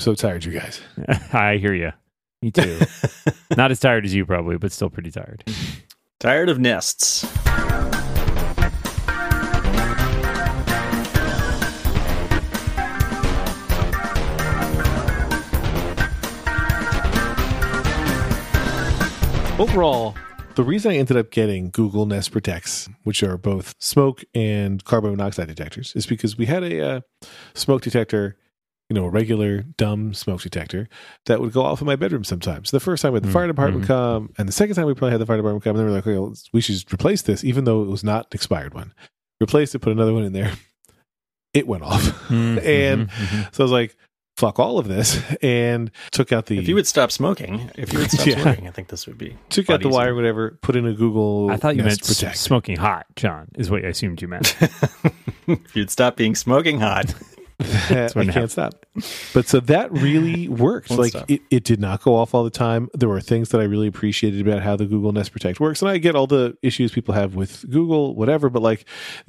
so tired, you guys. I hear you. Me too. Not as tired as you probably, but still pretty tired. Tired of Nests. Overall, the reason I ended up getting Google Nest Protects, which are both smoke and carbon monoxide detectors, is because we had a smoke detector, you know, a regular dumb smoke detector that would go off in my bedroom sometimes. The first time we had the fire department come, and the second time we probably had the fire department come, and they were like, okay, well, we should replace this, even though it was not an expired one. Replaced it, put another one in there. It went off. So I was like, fuck all of this, and took out the... If you would stop yeah. smoking, I think this would be... Took out the easier. Wire, whatever, put in a Google... I thought you meant Protect. Smoking hot, John, is what I assumed you meant. If you'd stop being smoking hot... I can't stop. But so that really worked. Like it did not go off all the time. There were things that I really appreciated about how the Google Nest Protect works. And I get all the issues people have with Google, whatever, but like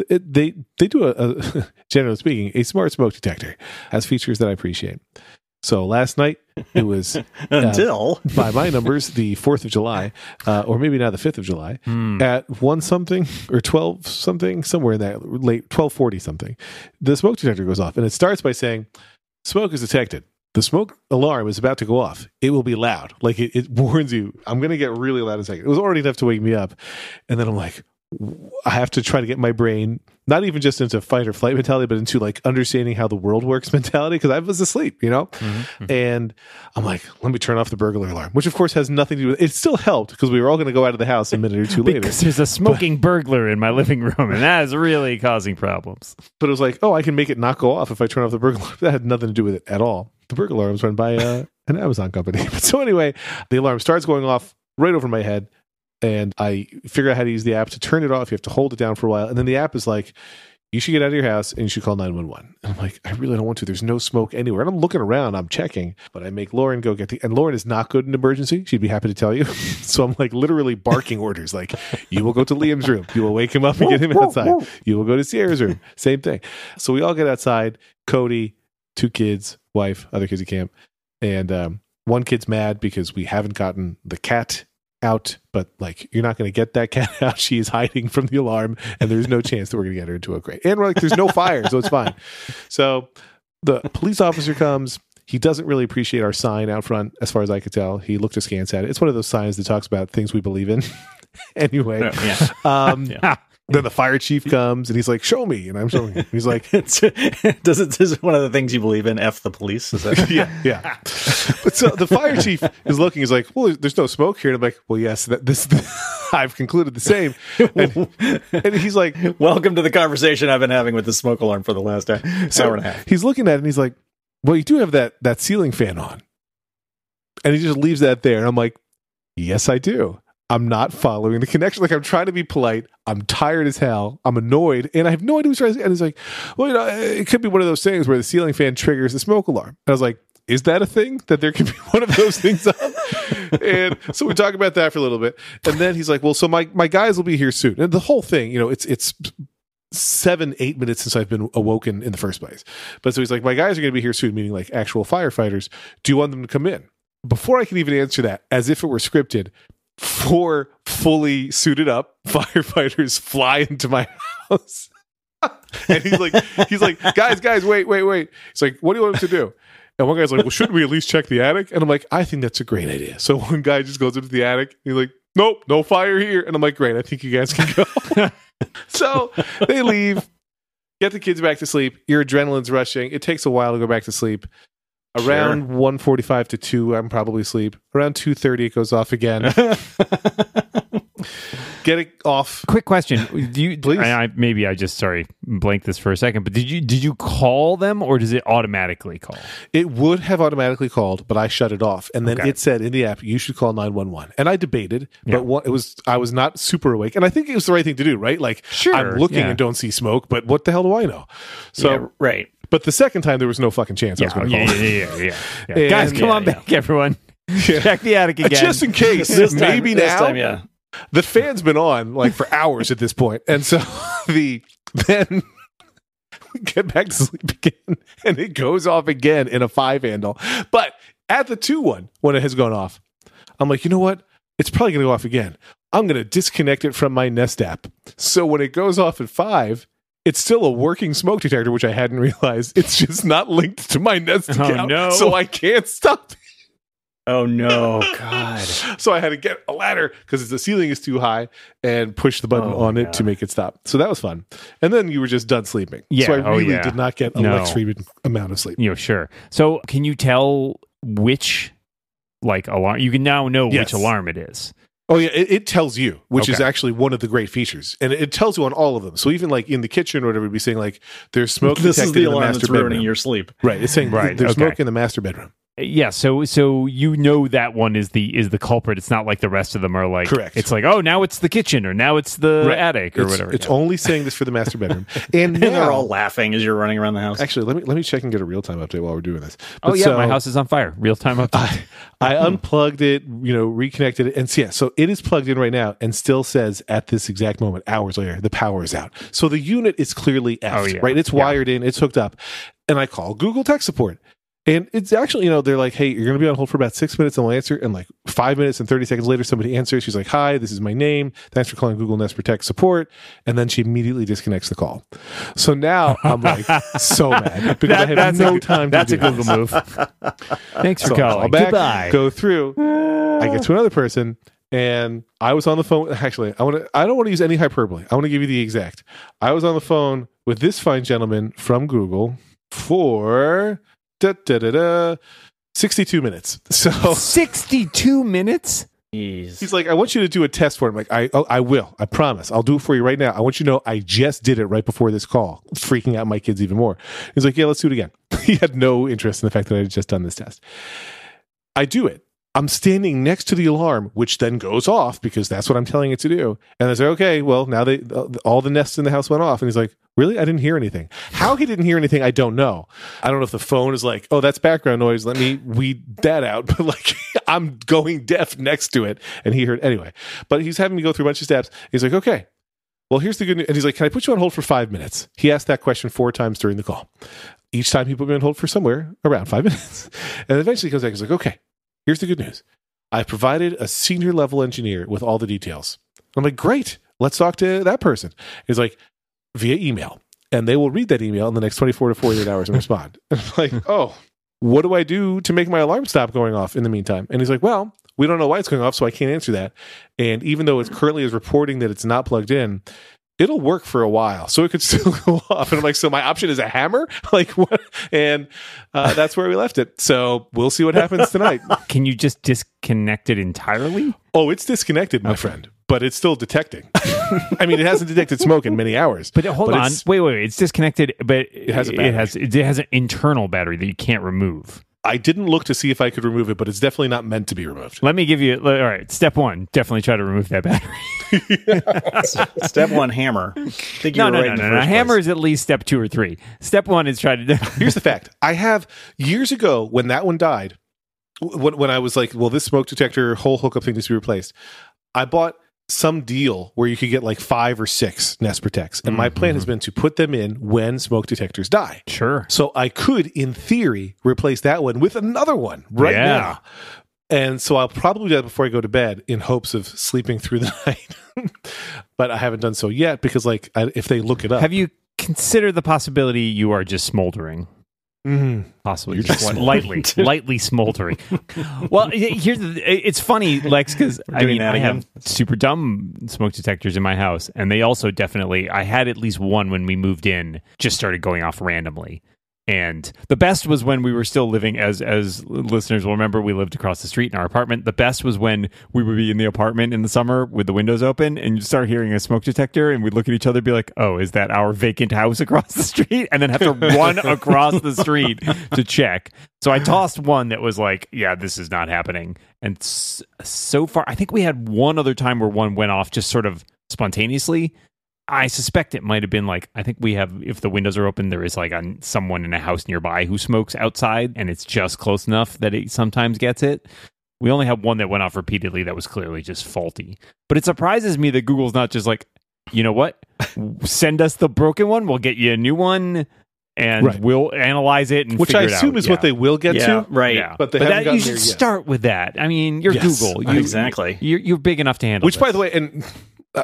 they do a generally speaking, a smart smoke detector has features that I appreciate. So last night it was until by my numbers, the 4th of July, or maybe now the 5th of July at 1 something or 12 something, somewhere in that late 12:40 something, the smoke detector goes off and it starts by saying smoke is detected. The smoke alarm is about to go off. It will be loud. Like it warns you, I'm going to get really loud in a second. It was already enough to wake me up. And then I'm like, I have to try to get my brain not even just into fight or flight mentality, but into like understanding how the world works mentality, because I was asleep, you know? And I'm like, let me turn off the burglar alarm, which of course has nothing to do with it. Still helped because we were all going to go out of the house a minute or two later. Because there's a smoking burglar in my living room, and that is really causing problems. But it was like, oh, I can make it not go off if I turn off the burglar alarm. That had nothing to do with it at all. The burglar alarm was run by an Amazon company. But so anyway, the alarm starts going off right over my head. And I figure out how to use the app to turn it off. You have to hold it down for a while. And then the app is like, you should get out of your house and you should call 911. And I'm like, I really don't want to. There's no smoke anywhere. And I'm looking around. I'm checking. But I make Lauren go get and Lauren is not good in emergency. She'd be happy to tell you. So I'm like literally barking orders. Like, you will go to Liam's room. You will wake him up and get him outside. You will go to Sierra's room. Same thing. So we all get outside. Cody, 2 kids, wife, other kids at camp. And 1 kid's mad because we haven't gotten the cat out, but like you're not going to get that cat out. She is hiding from the alarm, and there's no chance that we're going to get her into a crate. And we're like, there's no fire, so it's fine. So the police officer comes. He doesn't really appreciate our sign out front, as far as I could tell. He looked askance at it. It's one of those signs that talks about things we believe in. Anyway, then the fire chief comes and he's like, show me. And I'm showing him. He's like, this is one of the things you believe in, F the police. Is that? Yeah. But so the fire chief is looking, he's like, well, there's no smoke here. And I'm like, well, yes, I've concluded the same. And he's like, welcome to the conversation I've been having with the smoke alarm for the last hour and a half. He's looking at it and he's like, well, you do have that ceiling fan on. And he just leaves that there. And I'm like, yes, I do. I'm not following the connection. Like, I'm trying to be polite. I'm tired as hell. I'm annoyed. And I have no idea who's trying to say. And he's like, well, you know, it could be one of those things where the ceiling fan triggers the smoke alarm. And I was like, is that a thing? That there could be one of those things up? And so we talk about that for a little bit. And then he's like, well, so my guys will be here soon. And the whole thing, you know, it's 7-8 minutes since I've been awoken in the first place. But so he's like, my guys are going to be here soon, meaning like actual firefighters. Do you want them to come in? Before I can even answer that, as if it were scripted, 4 fully suited up firefighters fly into my house. And he's like, guys, wait. It's like, what do you want us to do? And one guy's like, well, shouldn't we at least check the attic? And I'm like, I think that's a great idea. So one guy just goes into the attic. He's like, nope, no fire here. And I'm like, great, I think you guys can go. So they leave, get the kids back to sleep. Your adrenaline's rushing. It takes a while to go back to sleep. Around 1:45 to 2, I'm probably asleep. Around 2:30, it goes off again. Get it off. Quick question: do you? Please. I blanked this for a second. But did you call them, or does it automatically call? It would have automatically called, but I shut it off, and then it said in the app, "You should call 911." And I debated, but I was not super awake, and I think it was the right thing to do. Right? Like, sure, I'm looking and don't see smoke, but what the hell do I know? So right. But the second time, there was no fucking chance I was going to call it. Yeah. And, guys, come on back, everyone. Check the attic again. Just in case. This time. The fan's been on, like, for hours at this point. And so then get back to sleep again, and it goes off again in a 5 handle. But at the 2-1, when it has gone off, I'm like, you know what? It's probably going to go off again. I'm going to disconnect it from my Nest app. So when it goes off at 5, it's still a working smoke detector, which I hadn't realized. It's just not linked to my Nest account, so I can't stop it. Oh, no. God. So I had to get a ladder because the ceiling is too high and push the button on it to make it stop. So that was fun. And then you were just done sleeping. Yeah. So I really did not get a Lex Friedman amount of sleep. You know, sure. So can you tell which alarm? You can now know which alarm it is. Oh, yeah. It tells you, which is actually one of the great features. And it tells you on all of them. So even in the kitchen or whatever, it'd be saying there's smoke detected in the master bedroom. Ruining your sleep. Right. It's saying there's smoke in the master bedroom. Yeah. So you know that one is the culprit. It's not like the rest of them are correct. It's now it's the kitchen or now it's the attic or whatever. It's only saying this for the master bedroom. And now, they're all laughing as you're running around the house. Actually, let me check and get a real-time update while we're doing this. But my house is on fire. Real-time update. I unplugged it, reconnected it. And so it is plugged in right now and still says at this exact moment, hours later, the power is out. So the unit is clearly effed, right? It's wired in, it's hooked up. And I call Google Tech Support. And it's actually, they're like, hey, you're going to be on hold for about 6 minutes and we'll answer. And 5 minutes and 30 seconds later, somebody answers. She's like, hi, this is my name. Thanks for calling Google Nest Protect Support. And then she immediately disconnects the call. So now I'm so mad because I have no time to do that. That's a Google move. Thanks for calling. Goodbye. Go through. I get to another person. And I was on the phone. Actually, I don't want to use any hyperbole. I want to give you the exact. I was on the phone with this fine gentleman from Google for... 62 minutes. So 62 minutes? Jeez. He's like, I want you to do a test for him. I will. I promise. I'll do it for you right now. I want you to know I just did it right before this call. Freaking out my kids even more. He's like, yeah, let's do it again. He had no interest in the fact that I had just done this test. I do it. I'm standing next to the alarm, which then goes off because that's what I'm telling it to do. And I say, okay, well, now all the nests in the house went off. And he's like, really? I didn't hear anything. How he didn't hear anything, I don't know. I don't know if the phone is like, oh, that's background noise. Let me weed that out. But I'm going deaf next to it. And he heard anyway. But he's having me go through a bunch of steps. He's like, okay. Well, here's the good news. And he's like, can I put you on hold for 5 minutes? He asked that question 4 times during the call. Each time he put me on hold for somewhere around 5 minutes. And eventually he comes back and he's like, okay. Here's the good news. I provided a senior level engineer with all the details. I'm like, great. Let's talk to that person. He's like, via email. And they will read that email in the next 24 to 48 hours and respond. And I'm like, oh, what do I do to make my alarm stop going off in the meantime? And he's like, well, we don't know why it's going off, so I can't answer that. And even though it currently is reporting that it's not plugged in, it'll work for a while, so it could still go off. And I'm like, so my option is a hammer? What? And that's where we left it. So we'll see what happens tonight. Can you just disconnect it entirely? Oh, it's disconnected, my friend, but it's still detecting. I mean, it hasn't detected smoke in many hours. But hold on. Wait. It's disconnected, but it has a battery. It has an internal battery that you can't remove. I didn't look to see if I could remove it, but it's definitely not meant to be removed. Let me give you... All right, step 1, definitely try to remove that battery. Step 1, hammer. No. Hammer is at least step 2 or 3. Step 1 is try to... Here's the fact. I have... Years ago, when that one died, when I was like, well, this smoke detector whole hookup thing needs to be replaced, I bought some deal where you could get 5 or 6 Nest Protects. And my plan has been to put them in when smoke detectors die. Sure. So I could, in theory, replace that one with another one right now. And so I'll probably do that before I go to bed in hopes of sleeping through the night. But I haven't done so yet because if they look it up. Have you considered the possibility you are just smoldering? Possibly. You're just lightly smoldering. Well, it's funny, Lex, because I have super dumb smoke detectors in my house, and they also definitely, I had at least one when we moved in, just started going off randomly. And the best was when we were still living, as listeners will remember, we lived across the street in our apartment. The best was when we would be in the apartment in the summer with the windows open and you'd start hearing a smoke detector and we'd look at each other and be like, oh, is that our vacant house across the street? And then have to run across the street to check. So I tossed one that was like, yeah, this is not happening. And so far, I think we had one other time where one went off just sort of spontaneously. I suspect it might have been I think we have, if the windows are open, there is someone in a house nearby who smokes outside, and it's just close enough that it sometimes gets it. We only have one that went off repeatedly that was clearly just faulty. But it surprises me that Google's not just like, you know what? Send us the broken one. We'll get you a new one. and we'll analyze it and figure it out. Which I assume is what they will get to. Right. Yeah. But haven't gotten there yet. You should start with that. I mean, you're Google. Exactly. You're big enough to handle it. Which, by the way, and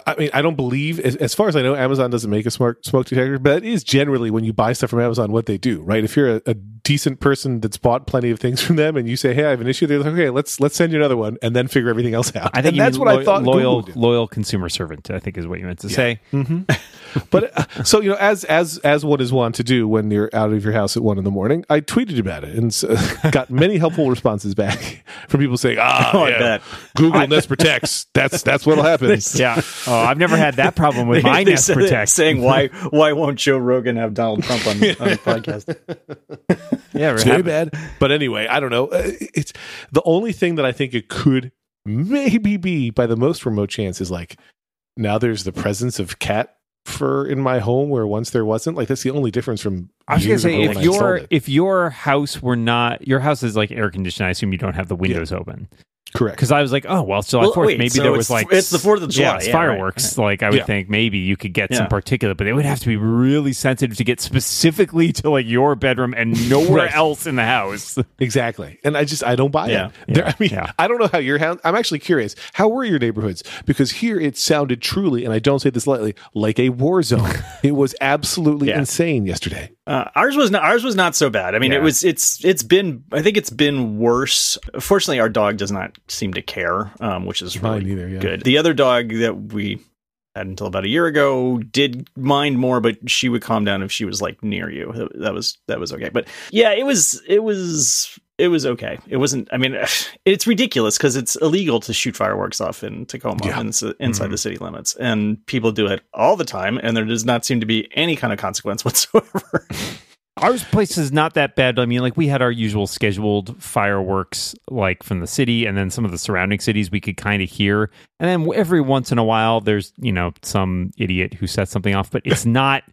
I mean, I don't believe, as far as I know, Amazon doesn't make a smart smoke detector, but it is generally when you buy stuff from Amazon what they do, right? If you're a decent person that's bought plenty of things from them and you say, hey, I have an issue, they're like, okay, let's send you another one and then figure everything else out. I think that's what I thought. Loyal consumer servant, I think is what you meant to say. Mm-hmm. But so, you know, as one is wont to do when you're out of your house at 1 a.m, I tweeted about it and got many helpful responses back from people saying, Google Nest Protects. That's what'll happen. Yeah. Oh, I've never had that problem with my Nest Protect. Saying why won't Joe Rogan have Donald Trump on the podcast? Yeah, it's very bad. But anyway, I don't know. It's the only thing that I think it could maybe be, by the most remote chance, is like, now there's the presence of cat fur in my home where once there wasn't. Like, that's the only difference from. I was gonna say, if your house were not, your house is like air conditioned. I assume you don't have the windows open. Correct. Because I was like, oh, well, it's July 4th. Maybe there was like... It's the 4th of July. Yeah, fireworks. Right. Like, I would think maybe you could get some particulate, but they would have to be really sensitive to get specifically to like your bedroom and nowhere else in the house. Exactly. And I don't buy it. Yeah. I don't know how your house... I'm actually curious. How were your neighborhoods? Because here it sounded truly, and I don't say this lightly, like a war zone. It was absolutely insane yesterday. Ours was not so bad. I mean, I think it's been worse. Fortunately, our dog does not seem to care, which is really good. The other dog that we had until about a year ago did mind more, but she would calm down if she was like near you. That was okay. But yeah, it was okay. It wasn't, I mean, it's ridiculous because it's illegal to shoot fireworks off in Tacoma inside the city limits, and people do it all the time, and there does not seem to be any kind of consequence whatsoever. Our place is not that bad. I mean, like, we had our usual scheduled fireworks, like, from the city, and then some of the surrounding cities we could kind of hear. And then every once in a while, there's, you know, some idiot who sets something off, but it's not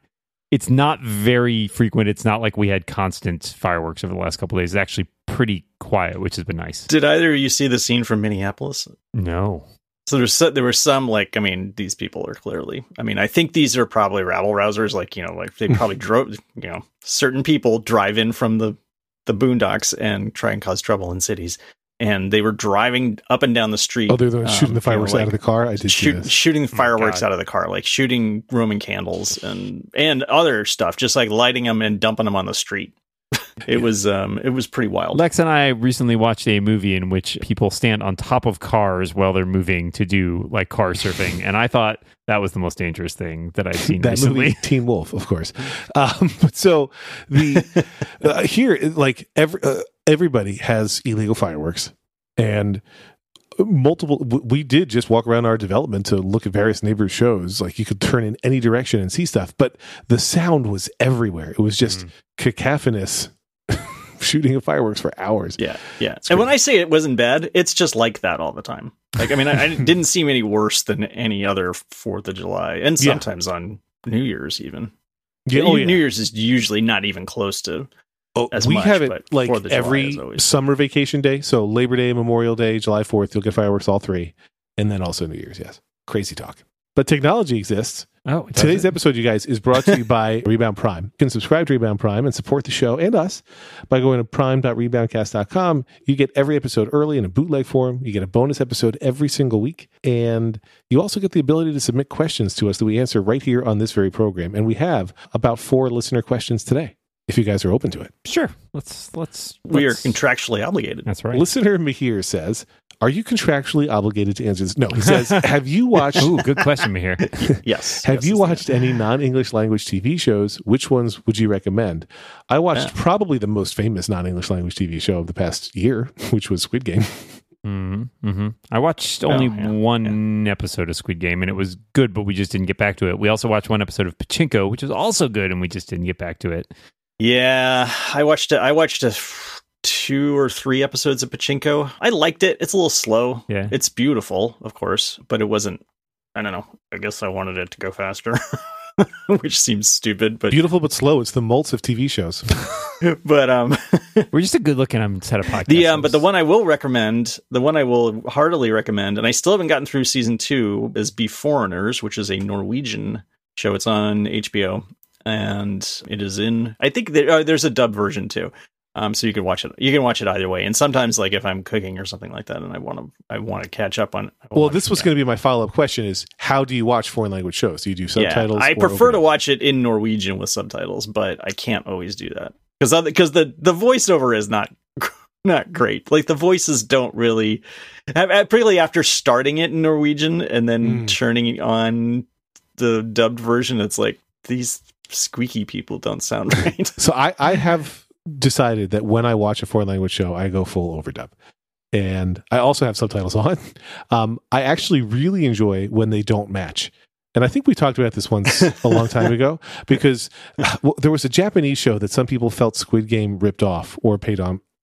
very frequent. It's not like we had constant fireworks over the last couple of days. It's actually pretty quiet, which has been nice. Did either of you see the scene from Minneapolis? No. So there were some, like, I mean, these people are clearly, I mean, I think these are probably rabble rousers, like, you know, like they probably drove, you know, certain people drive in from the boondocks and try and cause trouble in cities. And they were driving up and down the street. Oh, they're shooting the fireworks out of the car. I did shooting fireworks out of the car, like shooting Roman candles and other stuff, just like lighting them and dumping them on the street. It was pretty wild. Lex and I recently watched a movie in which people stand on top of cars while they're moving to do like car surfing, and I thought that was the most dangerous thing that I've seen. That recently. Movie, Teen Wolf, of course. So the here, like everybody has illegal fireworks, and we did just walk around our development to look at various neighbor shows. Like, you could turn in any direction and see stuff, but the sound was everywhere. It was just cacophonous shooting of fireworks for hours. Yeah. And when I say it wasn't bad, it's just like that all the time. Like, I mean, I didn't seem any worse than any other 4th of July, and sometimes on New Year's even. Yeah, New Year's is usually not even close to... Oh, we have it like every summer vacation day. So Labor Day, Memorial Day, July 4th, you'll get fireworks all three. And then also New Year's, yes. Crazy talk. But technology exists. Oh, today's episode, you guys, is brought to you by Rebound Prime. You can subscribe to Rebound Prime and support the show and us by going to prime.reboundcast.com. You get every episode early in a bootleg form. You get a bonus episode every single week. And you also get the ability to submit questions to us that we answer right here on this very program. And we have about 4 listener questions today. If you guys are open to it. Sure. We are contractually obligated. That's right. Listener Mihir says, are you contractually obligated to answer this? No. He says, have you watched... Ooh, good question, Mihir. Yes. Have you watched any non-English language TV shows? Which ones would you recommend? I watched probably the most famous non-English language TV show of the past year, which was Squid Game. Mm-hmm. I watched only one episode of Squid Game, and it was good, but we just didn't get back to it. We also watched one episode of Pachinko, which was also good, and we just didn't get back to it. Yeah, I watched 2 or 3 episodes of Pachinko. I liked it. It's a little slow. Yeah. It's beautiful, of course, but it wasn't, I don't know. I guess I wanted it to go faster, which seems stupid, but beautiful but slow. It's the Moltz of TV shows. But we're just a good-looking set of podcasts. But the one I will heartily recommend, and I still haven't gotten through season 2, is Beforeigners, which is a Norwegian show. It's on HBO. and it is in, I think there's a dub version too. So you can watch it. You can watch it either way. And sometimes, like if I'm cooking or something like that, and I want to catch up on. Well, this was going to be my follow up question: is how do you watch foreign language shows? Do you do subtitles? Yeah, I prefer to watch it in Norwegian with subtitles, but I can't always do that because the voiceover is not great. Like the voices don't really. Particularly after starting it in Norwegian and then turning on the dubbed version, it's like these squeaky people don't sound right. So I have decided that when I watch a foreign language show, I go full overdub, and I also have subtitles on. I actually really enjoy when they don't match, and I think we talked about this once a long time ago because there was a Japanese show that some people felt Squid Game ripped off or paid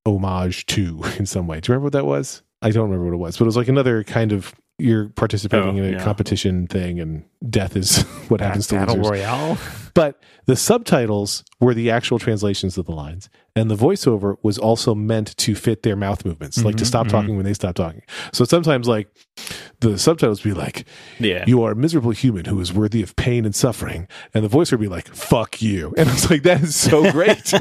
homage to in some way. Do you remember what that was? I don't remember what it was, but it was like another kind of you're participating in a competition thing, and death is what happens to losers. Battle Royale. But the subtitles were the actual translations of the lines, and the voiceover was also meant to fit their mouth movements, like to stop talking when they stop talking. So sometimes, like the subtitles would be like, "You are a miserable human who is worthy of pain and suffering," and the voiceover would be like, "Fuck you." And I was like, "That is so great."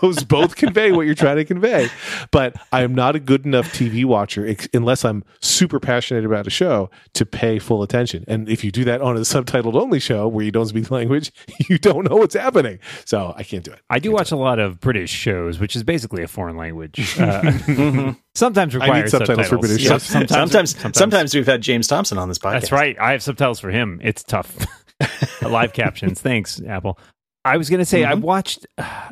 Those both convey what you're trying to convey. But I am not a good enough TV watcher unless I'm super passionate about a show to pay full attention. And if you do that on a subtitled only show where you don't speak the language, you don't know what's happening. So I can't do it. I do watch a lot of British shows, which is basically a foreign language. Sometimes requires subtitles for British shows. Sometimes we've had James Thompson on this podcast. That's right. I have subtitles for him. It's tough. Live captions. Thanks, Apple. I was going to say, I watched,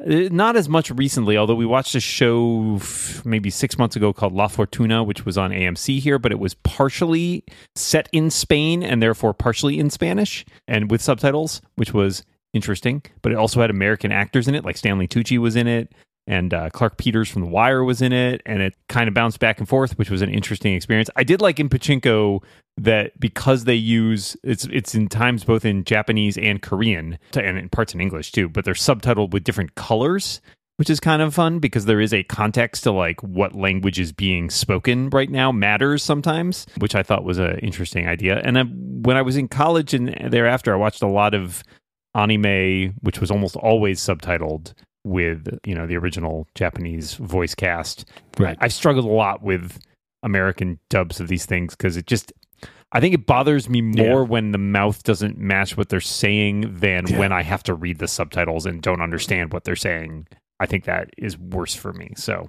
not as much recently, although we watched a show maybe 6 months ago called La Fortuna, which was on AMC here, but it was partially set in Spain and therefore partially in Spanish and with subtitles, which was interesting. But it also had American actors in it, like Stanley Tucci was in it, and Clark Peters from The Wire was in it, and it kind of bounced back and forth, which was an interesting experience. I did like in Pachinko that because they use, it's in times both in Japanese and Korean, and in parts in English too, but they're subtitled with different colors, which is kind of fun because there is a context to like what language is being spoken right now matters sometimes, which I thought was an interesting idea. And when I was in college and thereafter, I watched a lot of anime, which was almost always subtitled with, you know, the original Japanese voice cast. Right. I struggled a lot with American dubs of these things because it just, I think it bothers me more when the mouth doesn't match what they're saying than when I have to read the subtitles and don't understand what they're saying. I think that is worse for me. So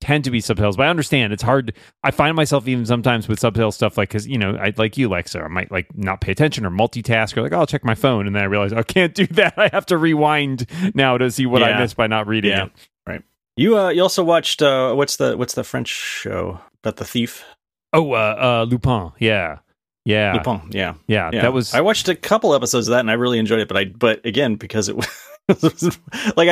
tend to be subtitles, but I understand it's hard. I find myself even sometimes with subtitle stuff, like, because, you know, I'd like you, Lexa, I might like not pay attention or multitask or like, oh, I'll check my phone. And then I realize I can't do that. I have to rewind now to see what I missed by not reading it. Right. You also watched, what's the French show about the thief? Oh, Lupin. Yeah. Yeah. Lupin. Yeah. Yeah. That was, I watched a couple episodes of that and I really enjoyed it. But again, because it was like,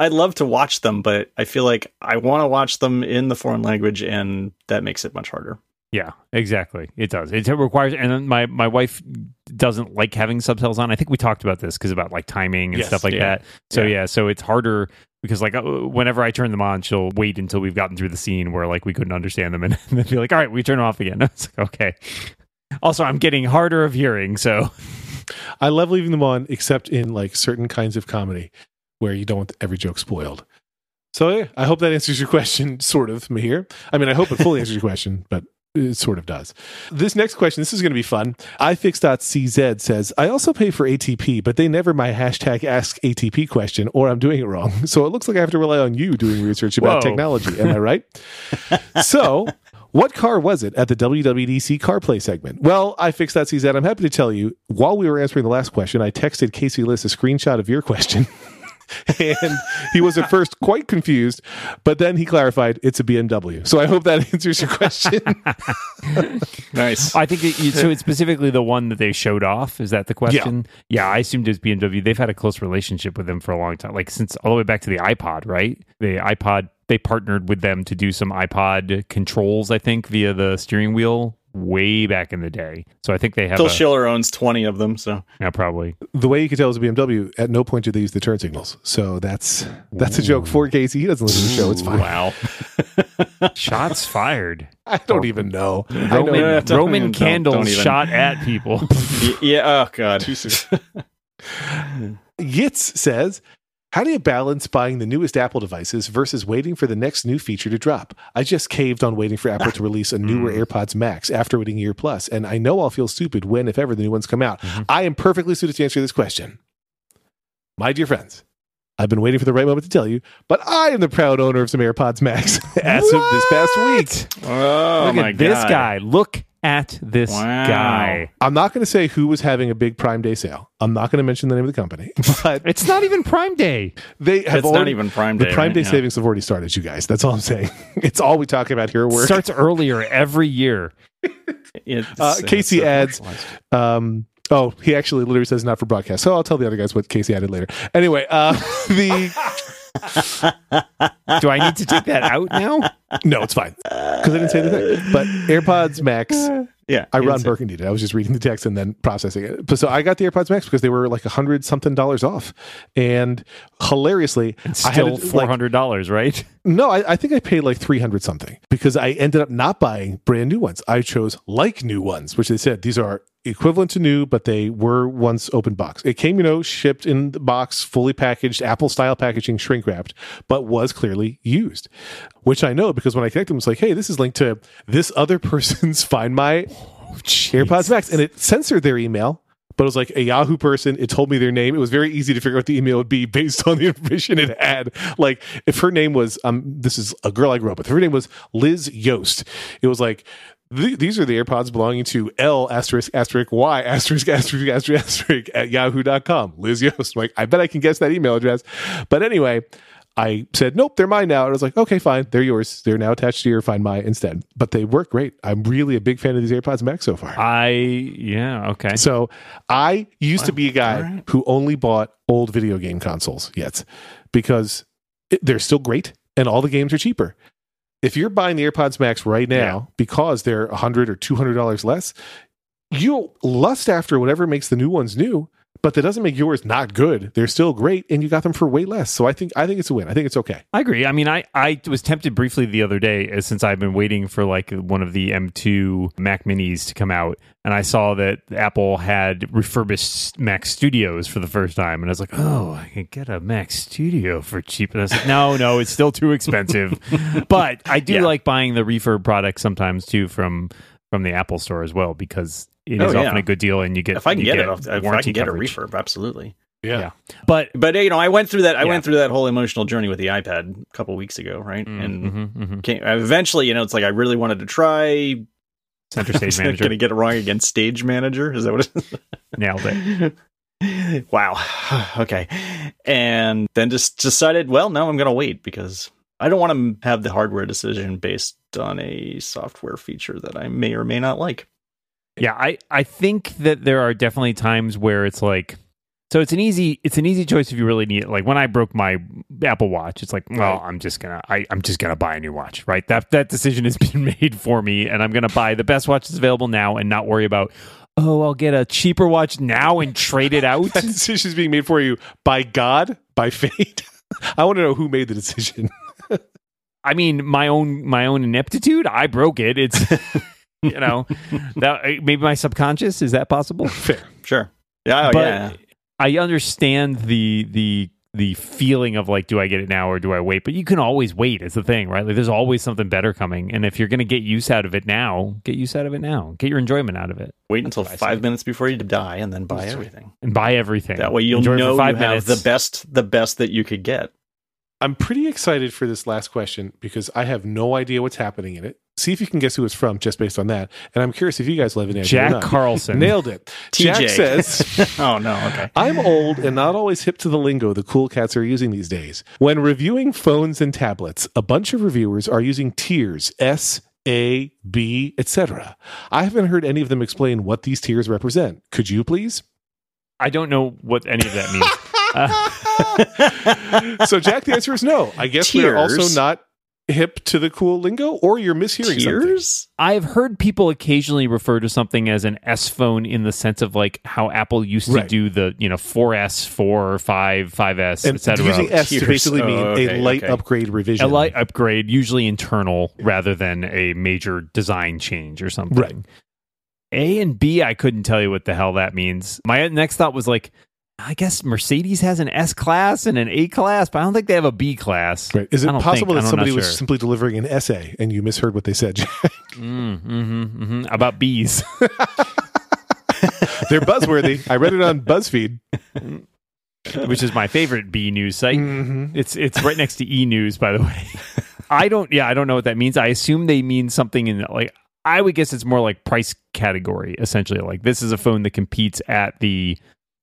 I'd love to watch them, but I feel like I want to watch them in the foreign language, and that makes it much harder. Yeah, exactly. It does. It requires, and my wife doesn't like having subtitles on. I think we talked about this because about like timing and stuff like that. So so it's harder because like whenever I turn them on, she'll wait until we've gotten through the scene where like we couldn't understand them, and then be like, "All right, we turn them off again." It's like, okay. Also, I'm getting harder of hearing, so I love leaving them on, except in like certain kinds of comedy, where you don't want every joke spoiled. So yeah, I hope that answers your question, sort of, Mihir. I mean, I hope it fully answers your question, but it sort of does. This next question, this is going to be fun. iFix.cz says, I also pay for ATP, but they never my #AskATP question, or I'm doing it wrong. So it looks like I have to rely on you doing research about technology. Am I right? So what car was it at the WWDC Car Play segment? Well, iFix.cz, I'm happy to tell you, while we were answering the last question, I texted Casey Liss a screenshot of your question. And he was at first quite confused, but then he clarified it's a BMW. So I hope that answers your question. Nice. I think so. It's specifically the one that they showed off. Is that the question? Yeah, I assumed it's BMW. They've had a close relationship with them for a long time, like since all the way back to the iPod, right? The iPod, they partnered with them to do some iPod controls, I think, via the steering wheel. Way back in the day. So I think they have Phil Schiller owns 20 of them, so yeah, probably. The way you could tell is a BMW, at no point do they use the turn signals. So that's a joke for Casey. He doesn't listen to the show. It's fine. Wow. Shots fired. I don't even know. Roman candles shot at people. Yeah, oh god. Jesus. Yitz says, how do you balance buying the newest Apple devices versus waiting for the next new feature to drop? I just caved on waiting for Apple to release a newer AirPods Max after waiting a year plus, and I know I'll feel stupid when, if ever, the new ones come out. Mm-hmm. I am perfectly suited to answer this question. My dear friends, I've been waiting for the right moment to tell you, but I am the proud owner of some AirPods Max as of this past week. Oh, look my at God. This guy. Look at this guy. I'm not going to say who was having a big Prime Day sale. I'm not going to mention the name of the company. But it's not even Prime Day. The Prime Day savings have already started, you guys. That's all I'm saying. It's all we talk about here. It starts earlier every year. Casey adds... Oh, he actually literally says not for broadcast. So I'll tell the other guys what Casey added later. Anyway, do I need to take that out now? No, it's fine. Because I didn't say anything. But AirPods Max, I Ron Burgundy. I was just reading the text and then processing it. But so I got the AirPods Max because they were like $100-something off. And hilariously, it's still $400, right? No, I think I paid like $300-something because I ended up not buying brand new ones. I chose like new ones, which they said these are equivalent to new, but they were once open box. It came, shipped in the box, fully packaged, Apple style packaging, shrink wrapped, but was clearly used, which I know because when I connected them, it's like, hey, this is linked to this other person's Find My AirPods Max. And it censored their email, but it was like a Yahoo person. It told me their name. It was very easy to figure out what the email would be based on the information it had. Like if her name was, this is a girl I grew up with. Her name was Liz Yost. It was like, these are the AirPods belonging to L***Y*** at yahoo.com. Liz Yost. Like, I bet I can guess that email address. But anyway, I said, nope, they're mine now. And I was like, okay, fine. They're yours. They're now attached to your Find My instead. But they work great. I'm really a big fan of these AirPods Max so far. Okay. So I used to be a guy who only bought old video game consoles because they're still great and all the games are cheaper. If you're buying the AirPods Max right now because they're $100 or $200 less, you'll lust after whatever makes the new ones new, but that doesn't make yours not good. They're still great, and you got them for way less. So I think it's a win. I think it's okay. I agree. I mean, I was tempted briefly the other day since I've been waiting for like one of the M2 Mac Minis to come out, and I saw that Apple had refurbished Mac Studios for the first time, and I was like, oh, I can get a Mac Studio for cheap. And I was like, no, it's still too expensive. But I do like buying the refurb products sometimes too from the Apple store as well, because it is often a good deal, and you get if I can get a refurb, absolutely. Yeah. But I went through that. I went through that whole emotional journey with the iPad a couple weeks ago, right? Eventually, it's like I really wanted to try Stage Manager. Going to get it wrong again. Stage Manager, is that what it is? Nailed it. Wow. Okay. And then just decided, well, no, I'm going to wait because I don't want to have the hardware decision based on a software feature that I may or may not like. Yeah, I think that there are definitely times where it's like, so it's an easy choice if you really need it. Like when I broke my Apple Watch, it's like, well, I'm just gonna buy a new watch, right? That decision has been made for me, and I'm gonna buy the best watch that's available now, and not worry about, I'll get a cheaper watch now and trade it out. That decision's being made for you by God, by fate. I want to know who made the decision. I mean, my own ineptitude. I broke it. It's that maybe my subconscious, is that possible? Fair, sure. Yeah, but I understand the feeling of like, do I get it now or do I wait? But you can always wait, is the thing, right? Like there's always something better coming, and if you're going to get use out of it now, get your enjoyment out of it. Wait until 5 minutes before you die, and then buy everything. And buy everything. That way you'll know you have the best that you could get. I'm pretty excited for this last question because I have no idea what's happening in it. See if you can guess who it's from just based on that. And I'm curious if you guys live in it. Jack Carlson. Nailed it. TJ. Jack says, oh, no. Okay. I'm old and not always hip to the lingo the cool cats are using these days. When reviewing phones and tablets, a bunch of reviewers are using tiers, S, A, B, etc. I haven't heard any of them explain what these tiers represent. Could you please? I don't know what any of that means. So Jack, the answer is no. I guess we're also not hip to the cool lingo, or you're mishearing something. I've heard people occasionally refer to something as an S phone in the sense of like how Apple used to do the 4S, 4, 5, 5S, etc. Using S to basically mean a light upgrade revision. A light upgrade, usually internal rather than a major design change or something. Right. A and B, I couldn't tell you what the hell that means. My next thought was like, I guess Mercedes has an S-Class and an A-Class, but I don't think they have a B-Class. Right. Is it possible that somebody was simply delivering an essay and you misheard what they said? About bees. They're buzzworthy. I read it on BuzzFeed. Which is my favorite bee news site. Mm-hmm. It's right next to E! News, by the way. I don't know what that means. I assume they mean something in like... I would guess it's more like price category, essentially. Like, this is a phone that competes at the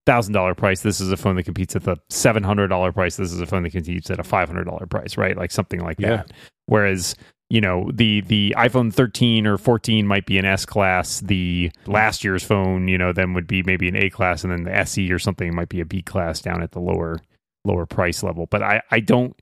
$1,000 price. This is a phone that competes at the $700 price. This is a phone that competes at a $500 price, right? Like something like that. Whereas, you know, the iPhone 13 or 14 might be an S class. The last year's phone, you know, then would be maybe an A class, and then the SE or something might be a B class down at the lower price level. But I don't...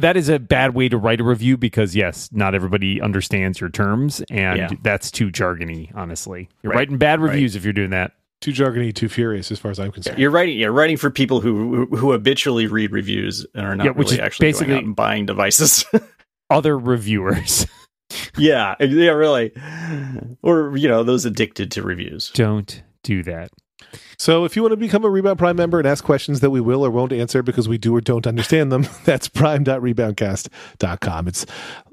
that is a bad way to write a review because, yes, not everybody understands your terms, and that's too jargony, honestly. You're writing bad reviews if you're doing that. Too jargony, too furious, as far as I'm concerned. You're writing for people who habitually read reviews and are not really actually basically going out and buying devices. Other reviewers. Yeah, really. Or, you know, those addicted to reviews. Don't do that. So if you want to become a Rebound Prime member and ask questions that we will or won't answer because we do or don't understand them, that's prime.reboundcast.com. It's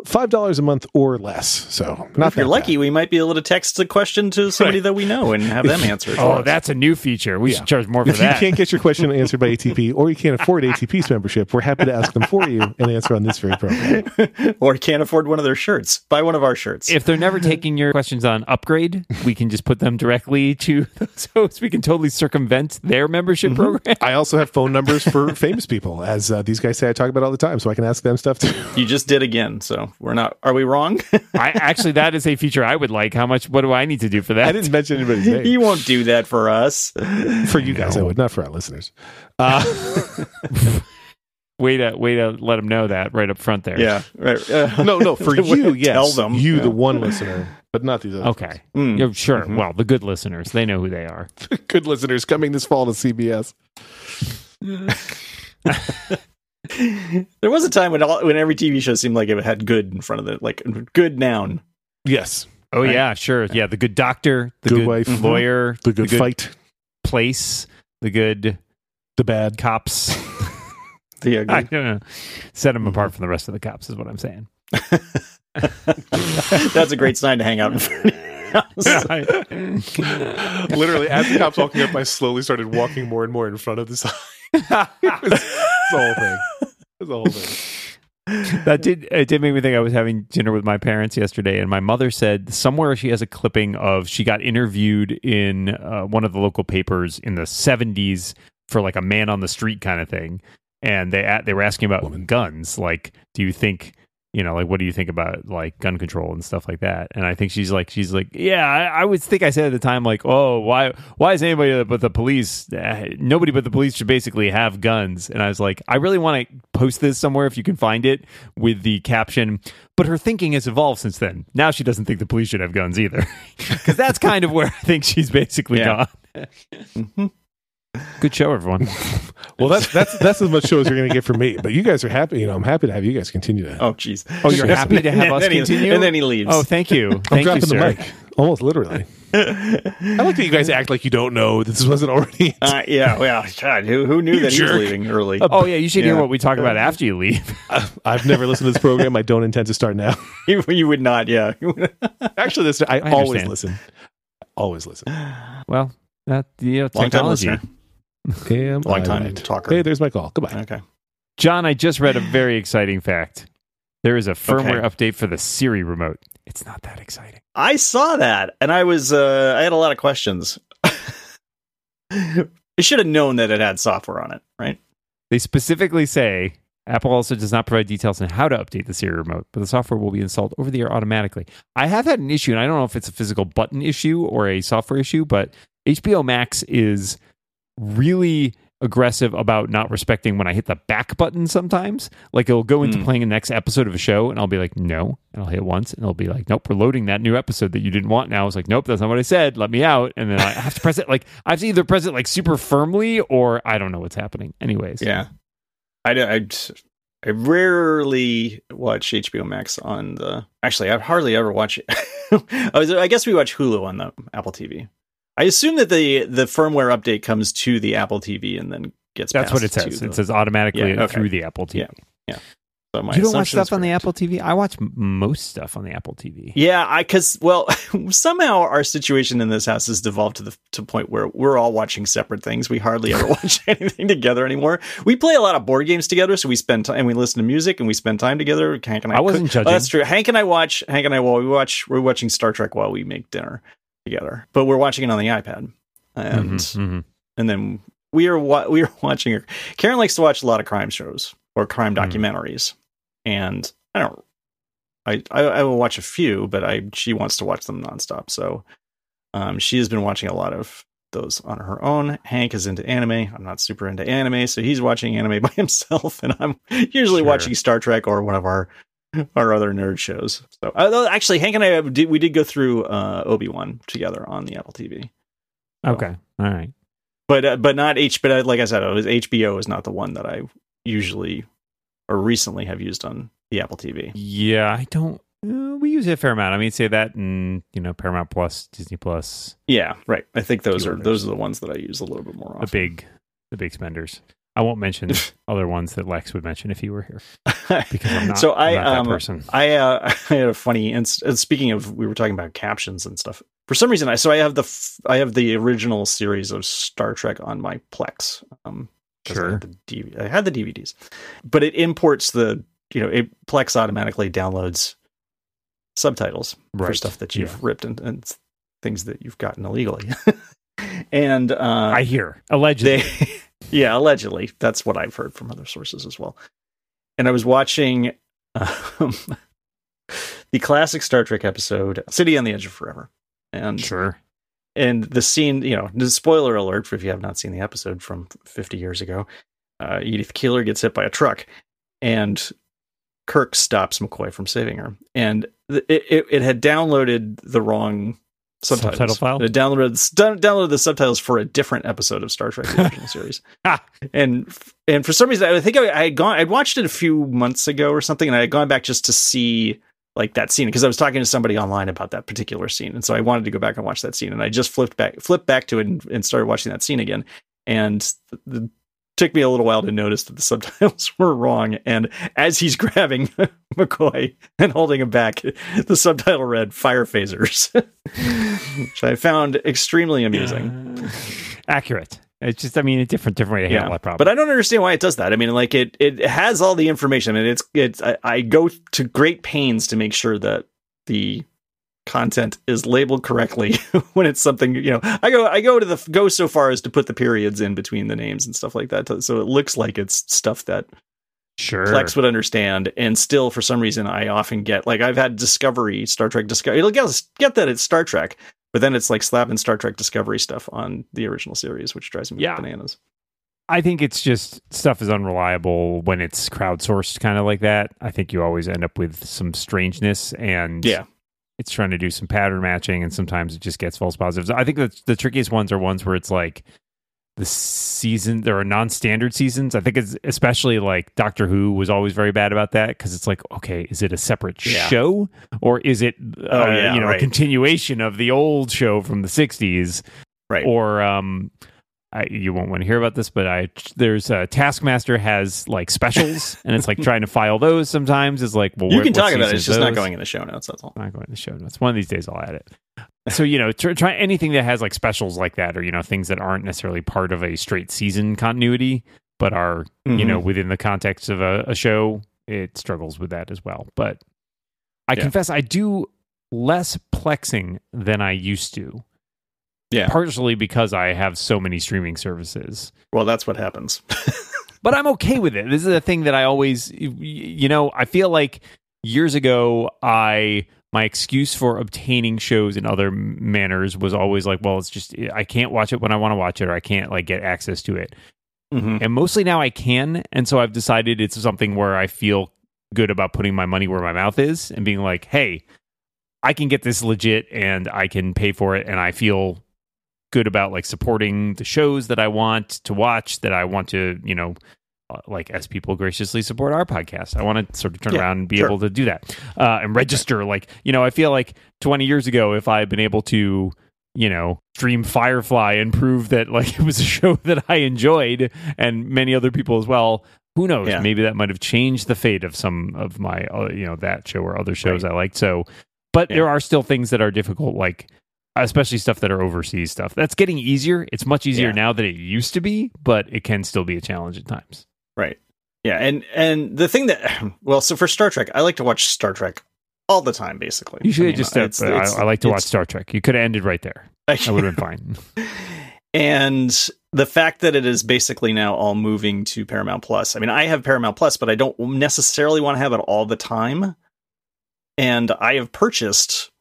$5 a month or less. So if you're lucky, we might be able to text a question to somebody that we know and have them answer it. Oh, that's a new feature. We should charge more for that. If you can't get your question answered by ATP or you can't afford ATP's membership, we're happy to ask them for you and answer on this very program. Or can't afford one of their shirts. Buy one of our shirts. If they're never taking your questions on Upgrade, we can just put them directly to those hosts. We can totally circumvent their membership program. I also have phone numbers for famous people, as these guys say I talk about all the time, so I can ask them stuff too. You just did again, so we're not... Are we wrong? Actually, that is a feature I would like. How much... What do I need to do for that? I didn't mention anybody's name. You won't do that for us. For you guys, I would. Not for our listeners. Way to let them know that right up front there. Yeah, right. No, for you, yes. Tell them. The one listener, but not these other. Okay. Mm. Sure. Mm-hmm. Well, the good listeners, they know who they are. The good listeners coming this fall to CBS. There was a time when every TV show seemed like it had good in front of it, like good noun. Yes. Oh, right? Yeah, sure. Yeah, the good doctor, the good wife, lawyer, the good fight, place, the bad cops. I don't know. Set them apart from the rest of the cops is what I'm saying. That's a great sign to hang out in front of your house. Literally, as the cops walking up, I slowly started walking more and more in front of the sign. It was the whole thing. It did make me think. I was having dinner with my parents yesterday, and my mother said somewhere she has a clipping of she got interviewed in one of the local papers in the 70s for like a man on the street kind of thing. And they were asking about guns, like, do you think, you know, like, what do you think about, like, gun control and stuff like that? And I think she's like, yeah, I would think I said at the time, like, oh, why is anybody but the police, nobody but the police should basically have guns. And I was like, I really want to post this somewhere if you can find it with the caption, but her thinking has evolved since then. Now she doesn't think the police should have guns either, because that's kind of where I think she's basically gone. Mm-hmm. Good show, everyone. Well, that's as much show as you're going to get from me. But you guys are happy. You know, I'm happy to have you guys continue that. Oh, jeez. Oh, you're happy to have us continue? And then he leaves. Oh, thank you. I'm dropping the mic. Almost literally. I like that you guys act like you don't know this wasn't already. God, who knew that he was leaving early? Oh, yeah, you should hear what we talk about after you leave. I've never listened to this program. I don't intend to start now. You would not, yeah. Actually, I always listen. Well, technology. Damn, long time talker. Hey, there's my call. Goodbye. Okay, John. I just read a very exciting fact. There is a firmware update for the Siri remote. It's not that exciting. I saw that, and I had a lot of questions. I should have known that it had software on it, right? They specifically say Apple also does not provide details on how to update the Siri remote, but the software will be installed over the air automatically. I have had an issue, and I don't know if it's a physical button issue or a software issue, but HBO Max is really aggressive about not respecting when I hit the back button sometimes. Like, it'll go into playing the next episode of a show, and I'll be like, no. And I'll hit once, and it'll be like, nope, we're loading that new episode that you didn't want now. I was like, nope, that's not what I said. Let me out. And then I have to press it. Like, I have to either press it, like, super firmly, or I don't know what's happening. Anyways. Yeah. I rarely watch HBO Max on the... Actually, I hardly ever watch it. I guess we watch Hulu on the Apple TV. I assume that the firmware update comes to the Apple TV and then gets passed. That's what it says. It says automatically through the Apple TV. Yeah. So you don't watch stuff on the Apple TV? I watch most stuff on the Apple TV. Yeah, because somehow our situation in this house has devolved to the point where we're all watching separate things. We hardly ever watch anything together anymore. We play a lot of board games together, so we spend time and we listen to music and we spend time together. Hank and I wasn't judging. Oh, that's true. We're watching Star Trek while we make dinner together, but we're watching it on the iPad, and then we are watching. Karen likes to watch a lot of crime shows or crime documentaries. And I will watch a few, but she wants to watch them nonstop. So she has been watching a lot of those on her own. Hank is into anime. I'm not super into anime, so he's watching anime by himself, and I'm usually watching Star Trek or one of our other nerd shows. So actually, Hank and I did go through Obi-Wan together on the Apple TV. So, okay, all right, but not H. But like I said, HBO is not the one that I usually or recently have used on the Apple TV. Yeah, I don't. We use it a fair amount. I mean, say that, and Paramount Plus, Disney Plus. Yeah, right. I think those are the ones that I use a little bit more often. The big spenders. I won't mention other ones that Lex would mention if he were here, because I'm not. So I'm not that person. I had a funny. And speaking of, we were talking about captions and stuff. For some reason, I have the original series of Star Trek on my Plex. I had the DVDs, but it imports Plex automatically downloads subtitles for stuff that you've ripped and things that you've gotten illegally. And I hear allegedly, allegedly, that's what I've heard from other sources as well. And I was watching the classic Star Trek episode "City on the Edge of Forever," And the scene, spoiler alert for if you have not seen the episode from 50 years ago, Edith Keeler gets hit by a truck and Kirk stops McCoy from saving her. And it had downloaded the wrong subtitle file. It downloaded the subtitles for a different episode of Star Trek, the original series. And for some reason, I think I'd watched it a few months ago or something, and I had gone back just to see like that scene, because I was talking to somebody online about that particular scene. And so I wanted to go back and watch that scene. And I just flipped back to it and started watching that scene again. And it took me a little while to notice that the subtitles were wrong. And as he's grabbing McCoy and holding him back, the subtitle read "Fire Phasers," which I found extremely amusing. Accurate. It's just, a different way to handle that problem. But I don't understand why it does that. It has all the information. I go to great pains to make sure that the content is labeled correctly when it's something, I go so far as to put the periods in between the names and stuff like that. So it looks like it's stuff that Plex would understand. And still, for some reason, I often get, I've had Star Trek Discovery. It'll get that it's Star Trek. But then it's slapping Star Trek Discovery stuff on the original series, which drives me bananas. I think it's just stuff is unreliable when it's crowdsourced, kind of like that. I think you always end up with some strangeness, and it's trying to do some pattern matching, and sometimes it just gets false positives. I think that the trickiest ones are ones where it's like the season, there are non-standard seasons. I think it's especially like Doctor Who was always very bad about that, because it's like, okay, is it a separate show, or is it a continuation of the old show from the 60s? Right. Or you won't want to hear about this, but there's Taskmaster has specials, and it's trying to file those sometimes. It's like, well, you can talk about it. It's just not going in the show notes. That's all. Not going in the show notes. One of these days, I'll add it. So, try anything that has specials like that, or, things that aren't necessarily part of a straight season continuity, but are, within the context of a show, it struggles with that as well. But I confess I do less plexing than I used to. Yeah. Partially because I have so many streaming services. Well, that's what happens. But I'm okay with it. This is a thing that I always, I feel like years ago, my excuse for obtaining shows in other manners was always it's just, I can't watch it when I want to watch it, or I can't get access to it. Mm-hmm. And mostly now I can. And so I've decided it's something where I feel good about putting my money where my mouth is and being like, hey, I can get this legit and I can pay for it. And I feel good about supporting the shows that I want to watch, that I want to, as people graciously support our podcast. I want to sort of turn around and be able to do that and register. I feel 20 years ago, if I had been able to you know, stream Firefly and prove that, like, it was a show that I enjoyed and many other people as well. Who knows? Yeah. Maybe that might have changed the fate of some of my, you know, that show or other shows I liked. So, but there are still things that are difficult, like especially stuff that are overseas stuff. That's getting easier. It's much easier now than it used to be, but it can still be a challenge at times. Right. Yeah. And the thing that, well, so for Star Trek, I like to watch Star Trek all the time, basically. You should I like to watch Star Trek. You could have ended right there. I would have been fine. And the fact that it is basically now all moving to Paramount Plus. I mean, I have Paramount Plus, but I don't necessarily want to have it all the time. And I have purchased,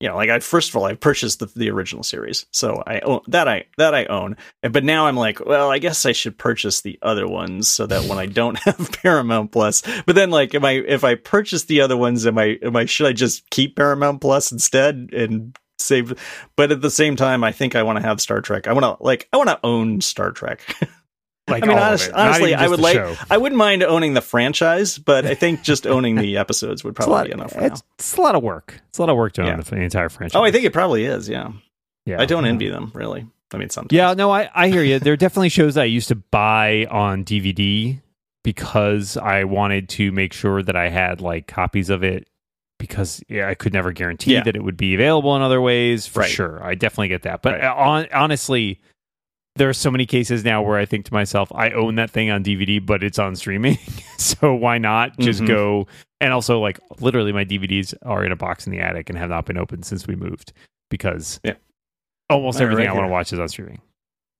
you know, like, I first of all, I've purchased the original series, so I own that. I own, but now I'm like, well, I guess I should purchase the other ones so that when I don't have Paramount Plus, but then, like, if I purchase the other ones, am I should I just keep Paramount Plus instead and save? But at the same time, I think I want to have Star Trek. I want to own Star Trek. Like, I mean, honestly, I would like. Show. I wouldn't mind owning the franchise, but I think just owning the episodes would probably be enough. It's a lot of work. It's a lot of work to own the entire franchise. Oh, I think it probably is. Yeah, yeah. I don't envy them, really. I mean, sometimes. Yeah, no, I hear you. There are definitely shows I used to buy on DVD because I wanted to make sure that I had, like, copies of it, because I could never guarantee that it would be available in other ways. For sure, I definitely get that. But honestly. There are so many cases now where I think to myself, I own that thing on DVD, but it's on streaming. So why not just go? And also, like, literally my DVDs are in a box in the attic and have not been opened since we moved, because almost everything I want to watch is on streaming.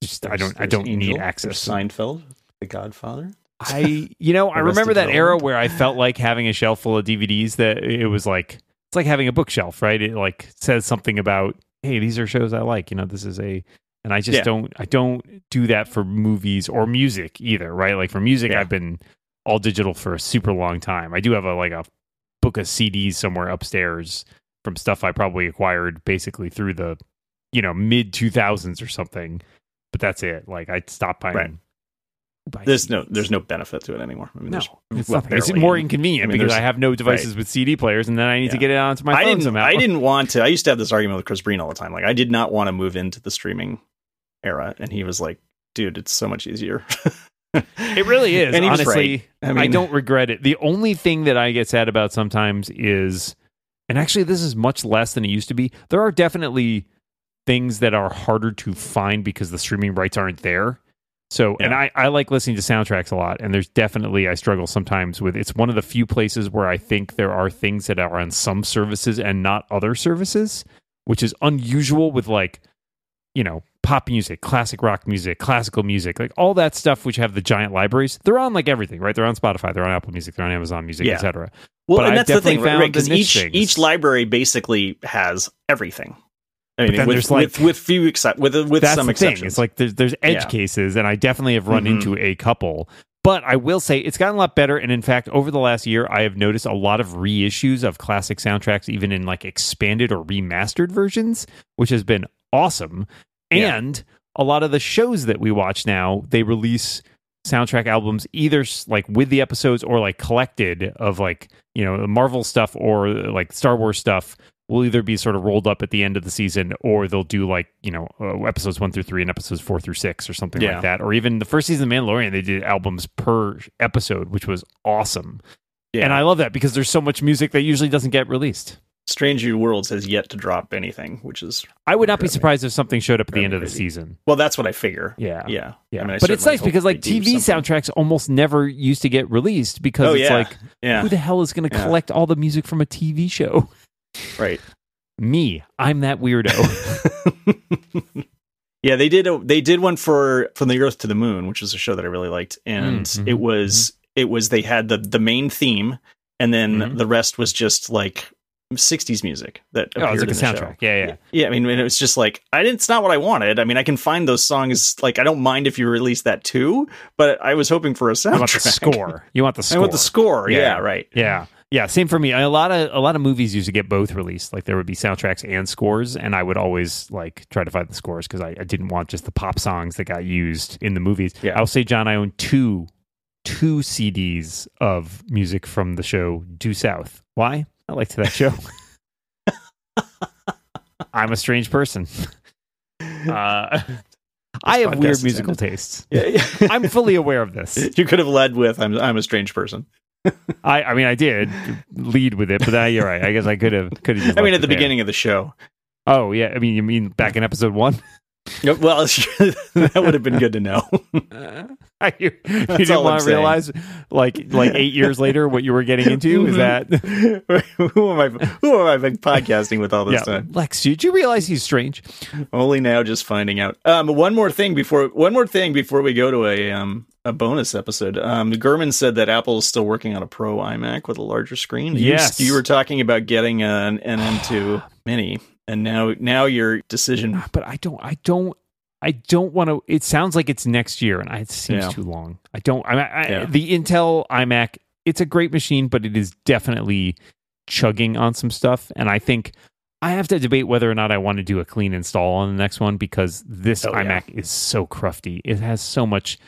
Just I don't Angel, need access. Seinfeld, The Godfather. I remember that era where I felt like having a shelf full of DVDs, that it was like, it's like having a bookshelf, right? It, like, says something about, hey, these are shows I like, you know, this is a. And I just don't do that for movies or music either, right? Like, for music, I've been all digital for a super long time. I do have a book of CDs somewhere upstairs from stuff I probably acquired basically through the, you know, mid 2000s or something. But that's it. Like, I stopped buying. Right. There's no benefit to it anymore. I mean, it's more inconvenient, because I have no devices with CD players, and then I need to get it onto my phone somehow. I didn't want to. I used to have this argument with Chris Breen all the time. Like, I did not want to move into the streaming era, and he was like, dude, it's so much easier. It really is. And he honestly was right. I mean, I don't regret it. The only thing that I get sad about sometimes is, and actually this is much less than it used to be, there are definitely things that are harder to find because the streaming rights aren't there. So, and I like listening to soundtracks a lot, and there's definitely, I struggle sometimes with, it's one of the few places where I think there are things that are on some services and not other services, which is unusual with, like, you know, pop music, classic rock music, classical music, like all that stuff, which have the giant libraries. They're on, like, everything, right? They're on Spotify, they're on Apple Music, they're on Amazon Music, etc. Well, but, and that's the thing, right? Because each library basically has everything. I mean, with some exceptions. It's like there's edge cases, and I definitely have run into a couple. But I will say it's gotten a lot better, and in fact, over the last year, I have noticed a lot of reissues of classic soundtracks, even in, like, expanded or remastered versions, which has been awesome. And a lot of the shows that we watch now, they release soundtrack albums either, like, with the episodes, or, like, collected of, like, you know, Marvel stuff or, like, Star Wars stuff. Will either be sort of rolled up at the end of the season, or they'll do, like, you know, episodes 1-3 and episodes 4-6 or something like that. Or even the first season of Mandalorian, they did albums per episode, which was awesome. Yeah. And I love that, because there's so much music that usually doesn't get released. Strange New Worlds has yet to drop anything, which is... I would not be surprised if something showed up at the end of the season. Well, that's what I figure. Yeah. I mean, but it's nice because, like, TV soundtracks almost never used to get released, because it's like, who the hell is going to collect all the music from a TV show? Right. Me. I'm that weirdo. Yeah, they did one for From the Earth to the Moon, which was a show that I really liked. And it was they had the main theme, and then the rest was just, like, 60s music that appeared in the soundtrack. Show. Yeah, I mean, it was just like, it's not what I wanted. I mean, I can find those songs. Like, I don't mind if you release that too, but I was hoping for a soundtrack. You want the score. I want the score. Yeah, right. Yeah. Yeah, same for me. A lot of movies used to get both released. Like, there would be soundtracks and scores, and I would always, like, try to find the scores, because I didn't want just the pop songs that got used in the movies. Yeah. I'll say, John, I own two CDs of music from the show Due South. Why? I liked that show. I'm a strange person. I have weird musical tastes. Yeah, yeah. I'm fully aware of this. You could have led with I'm a strange person. I mean, I did lead with it, but you're right. I guess I could have. I mean, at the beginning of the show. Oh yeah, I mean, you mean back in episode 1? Well, that would have been good to know. You didn't want to realize, like 8 years later, what you were getting into? Is that who am I podcasting with all this time? Lex, did you realize he's strange? Only now, just finding out. One more thing before we go to a bonus episode. Gurman said that Apple is still working on a Pro iMac with a larger screen. Yes, you were talking about getting an M2 Mini. And now your decision. But I don't want to. It sounds like it's next year, and it seems too long. The Intel iMac, it's a great machine, but it is definitely chugging on some stuff. And I think I have to debate whether or not I want to do a clean install on the next one, because this iMac is so crufty. It has so much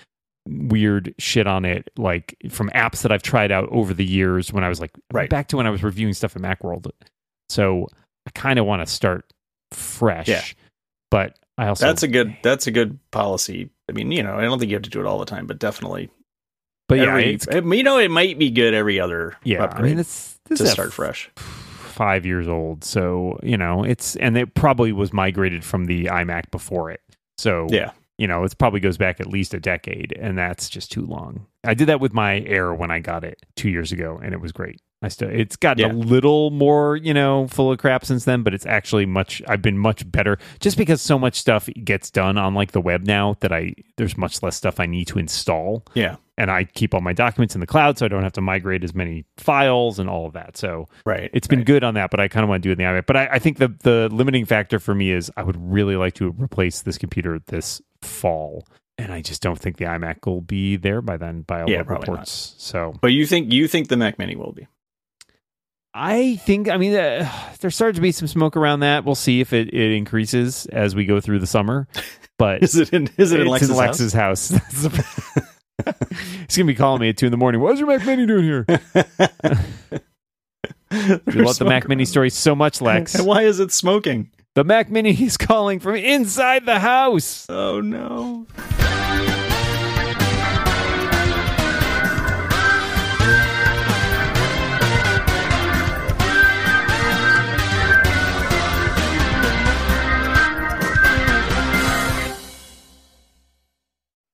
weird shit on it, like from apps that I've tried out over the years when I was back to when I was reviewing stuff at Macworld. So I kind of want to start fresh, but I also that's a good policy. I mean, I don't think you have to do it all the time, but definitely. But it might be good every other upgrade. I mean, this is start fresh. 5 years old, so it probably was migrated from the iMac before it. So it probably goes back at least a decade, and that's just too long. I did that with my Air when I got it 2 years ago, and it was great. It's gotten a little more, full of crap since then, but it's actually I've been much better, just because so much stuff gets done on the web now that there's much less stuff I need to install. Yeah. And I keep all my documents in the cloud, so I don't have to migrate as many files and all of that. So it's been good on that, but I kind of want to do it in the iMac. But I think the limiting factor for me is I would really like to replace this computer this fall. And I just don't think the iMac will be there by then, by all reports. Not. So, but you think the Mac Mini will be? I think, there started to be some smoke around that. We'll see if it increases as we go through the summer. But is it in Lex's house? He's going to be calling me at 2 a.m. What's your Mac Mini doing here? You love the Mac Mini story so much, Lex. And why is it smoking? The Mac Mini is calling from inside the house. Oh, no.